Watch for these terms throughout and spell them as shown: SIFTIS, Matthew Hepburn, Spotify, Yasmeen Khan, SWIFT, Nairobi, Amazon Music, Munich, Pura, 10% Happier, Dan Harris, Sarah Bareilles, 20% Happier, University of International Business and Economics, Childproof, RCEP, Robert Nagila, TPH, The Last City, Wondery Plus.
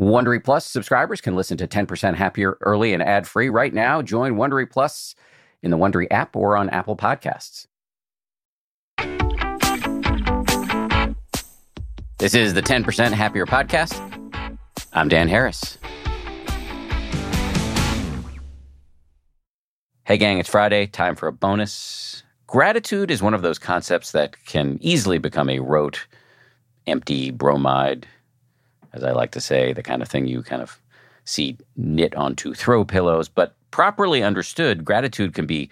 Wondery Plus subscribers can listen to 10% Happier early and ad-free right now. Join Wondery Plus in the Wondery app or on Apple Podcasts. This is the 10% Happier podcast. I'm Dan Harris. Hey, gang, it's Friday. Time for a bonus. Gratitude is one of those concepts that can easily become a rote, empty bromide, as I like to say, the kind of thing you kind of see knit onto throw pillows. But properly understood, gratitude can be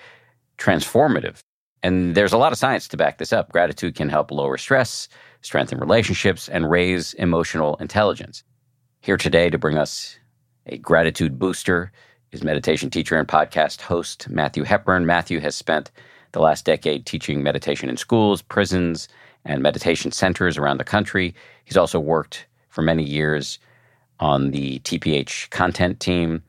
transformative. And there's a lot of science to back this up. Gratitude can help lower stress, strengthen relationships, and raise emotional intelligence. Here today to bring us a gratitude booster is meditation teacher and podcast host Matthew Hepburn. Matthew has spent the last decade teaching meditation in schools, prisons, and meditation centers around the country. He's also worked for many years on the TPH content team.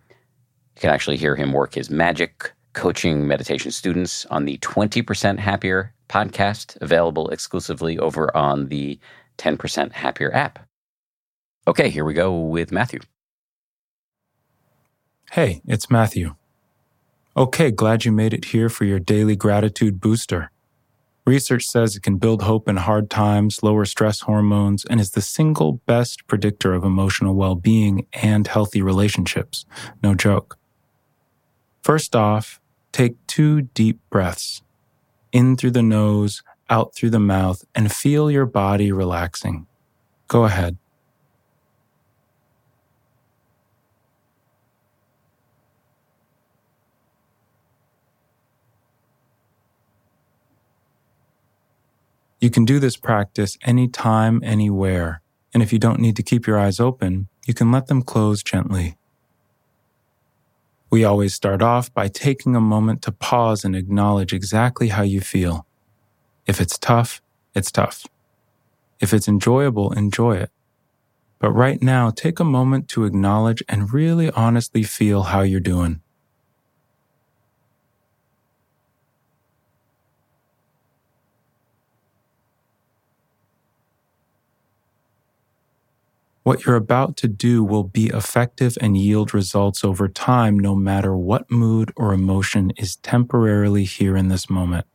You can actually hear him work his magic coaching meditation students on the 20% Happier podcast, available exclusively over on the 10% Happier app. Okay, here we go with Matthew. Hey, it's Matthew. Okay, glad you made it here for your daily gratitude booster. Research says it can build hope in hard times, lower stress hormones, and is the single best predictor of emotional well-being and healthy relationships. No joke. First off, take two deep breaths. In through the nose, out through the mouth, and feel your body relaxing. Go ahead. You can do this practice anytime, anywhere. And if you don't need to keep your eyes open, you can let them close gently. We always start off by taking a moment to pause and acknowledge exactly how you feel. If it's tough, it's tough. If it's enjoyable, enjoy it. But right now, take a moment to acknowledge and really honestly feel how you're doing. What you're about to do will be effective and yield results over time, no matter what mood or emotion is temporarily here in this moment.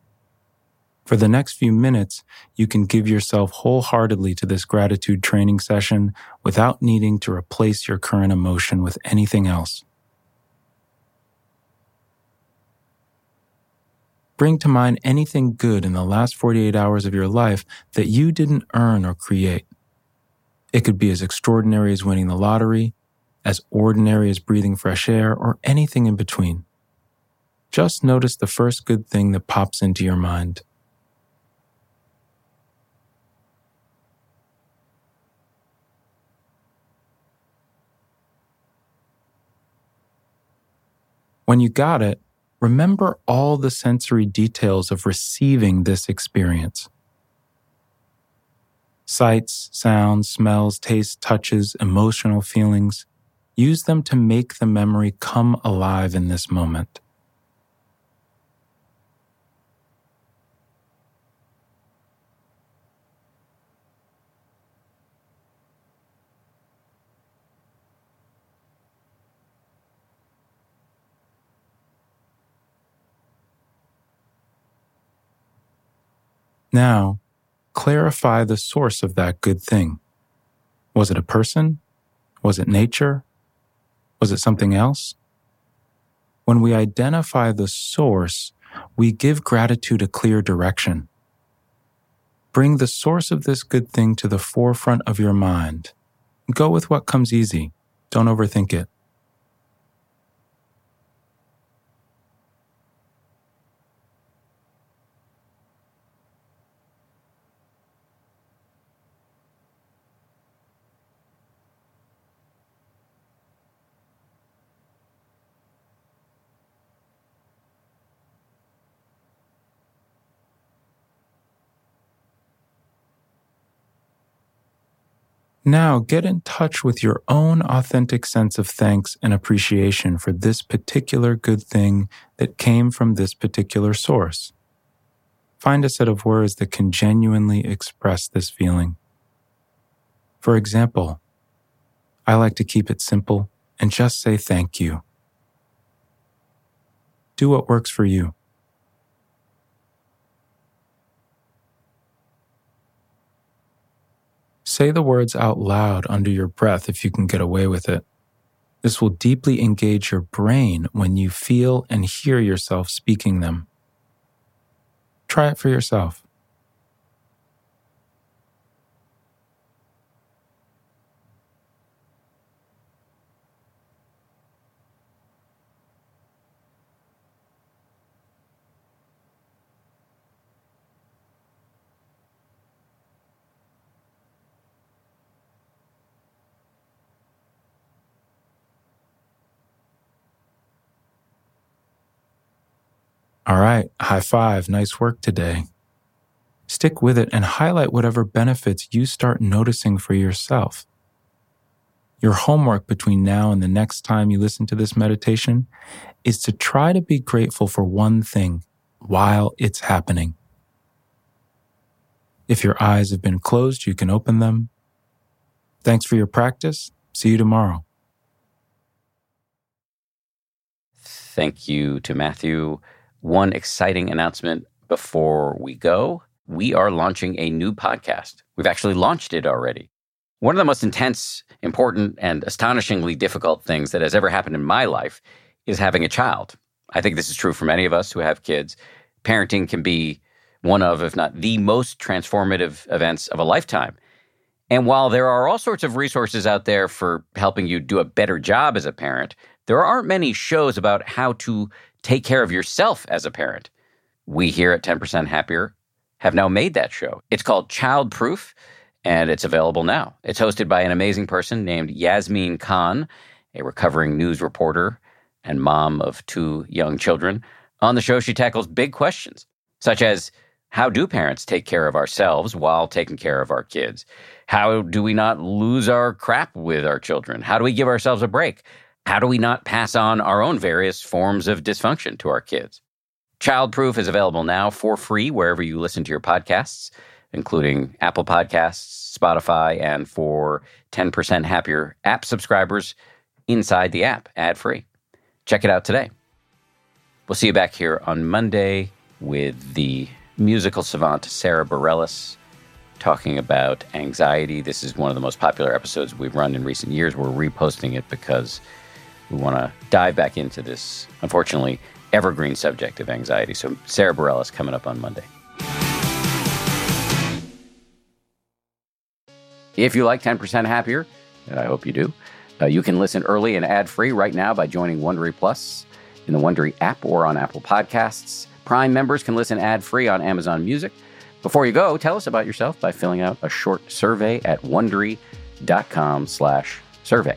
For the next few minutes, you can give yourself wholeheartedly to this gratitude training session without needing to replace your current emotion with anything else. Bring to mind anything good in the last 48 hours of your life that you didn't earn or create. It could be as extraordinary as winning the lottery, as ordinary as breathing fresh air, or anything in between. Just notice the first good thing that pops into your mind. When you got it, remember all the sensory details of receiving this experience. Sights, sounds, smells, tastes, touches, emotional feelings. Use them to make the memory come alive in this moment. Now, clarify the source of that good thing. Was it a person? Was it nature? Was it something else? When we identify the source, we give gratitude a clear direction. Bring the source of this good thing to the forefront of your mind. Go with what comes easy. Don't overthink it. Now get in touch with your own authentic sense of thanks and appreciation for this particular good thing that came from this particular source. Find a set of words that can genuinely express this feeling. For example, I like to keep it simple and just say thank you. Do what works for you. Say the words out loud under your breath if you can get away with it. This will deeply engage your brain when you feel and hear yourself speaking them. Try it for yourself. All right, high five, nice work today. Stick with it and highlight whatever benefits you start noticing for yourself. Your homework between now and the next time you listen to this meditation is to try to be grateful for one thing while it's happening. If your eyes have been closed, you can open them. Thanks for your practice. See you tomorrow. Thank you to Matthew. One exciting announcement before we go, we are launching a new podcast. We've actually launched it already. One of the most intense, important, and astonishingly difficult things that has ever happened in my life is having a child. I think this is true for many of us who have kids. Parenting can be one of, if not the most transformative events of a lifetime. And while there are all sorts of resources out there for helping you do a better job as a parent, there aren't many shows about how to take care of yourself as a parent. We here at 10% Happier have now made that show. It's called Childproof, and it's available now. It's hosted by an amazing person named Yasmeen Khan, a recovering news reporter and mom of two young children. On the show, she tackles big questions, such as, how do parents take care of ourselves while taking care of our kids? How do we not lose our crap with our children? How do we give ourselves a break? How do we not pass on our own various forms of dysfunction to our kids? Childproof is available now for free wherever you listen to your podcasts, including Apple Podcasts, Spotify, and for 10% Happier app subscribers inside the app, ad-free. Check it out today. We'll see you back here on Monday with the musical savant Sarah Bareilles talking about anxiety. This is one of the most popular episodes we've run in recent years. We're reposting it because we want to dive back into this, unfortunately, evergreen subject of anxiety. So Sarah Bareilles coming up on Monday. If you like 10% Happier, and I hope you do, you can listen early and ad-free right now by joining Wondery Plus in the Wondery app or on Apple Podcasts. Prime members can listen ad-free on Amazon Music. Before you go, tell us about yourself by filling out a short survey at Wondery.com/survey.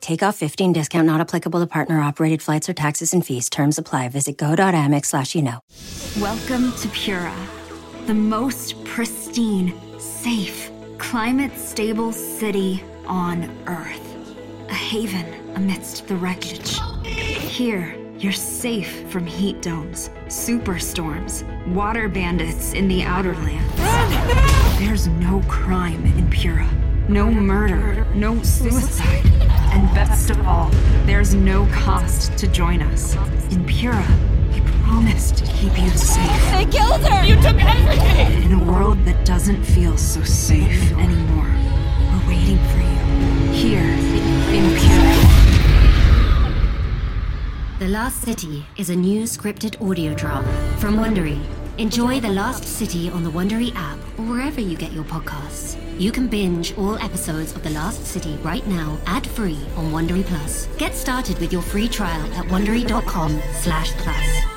Take off 15 discount not applicable to partner-operated flights or taxes and fees. Terms apply. Visit go.amex/you know. Welcome to Pura, the most pristine, safe, climate-stable city on Earth. A haven amidst the wreckage. Here, you're safe from heat domes, superstorms, water bandits in the outer lands. There's no crime in Pura. No murder, no suicide. And best of all, there's no cost to join us. In Pura, he promised to keep you safe. They killed her! You took everything! In a world that doesn't feel so safe anymore, we're waiting for you. Here, in Pura. The Last City is a new scripted audio drama from Wondery. Enjoy The Last City on the Wondery app or wherever you get your podcasts. You can binge all episodes of The Last City right now, ad-free on Wondery Plus. Get started with your free trial at wondery.com/plus.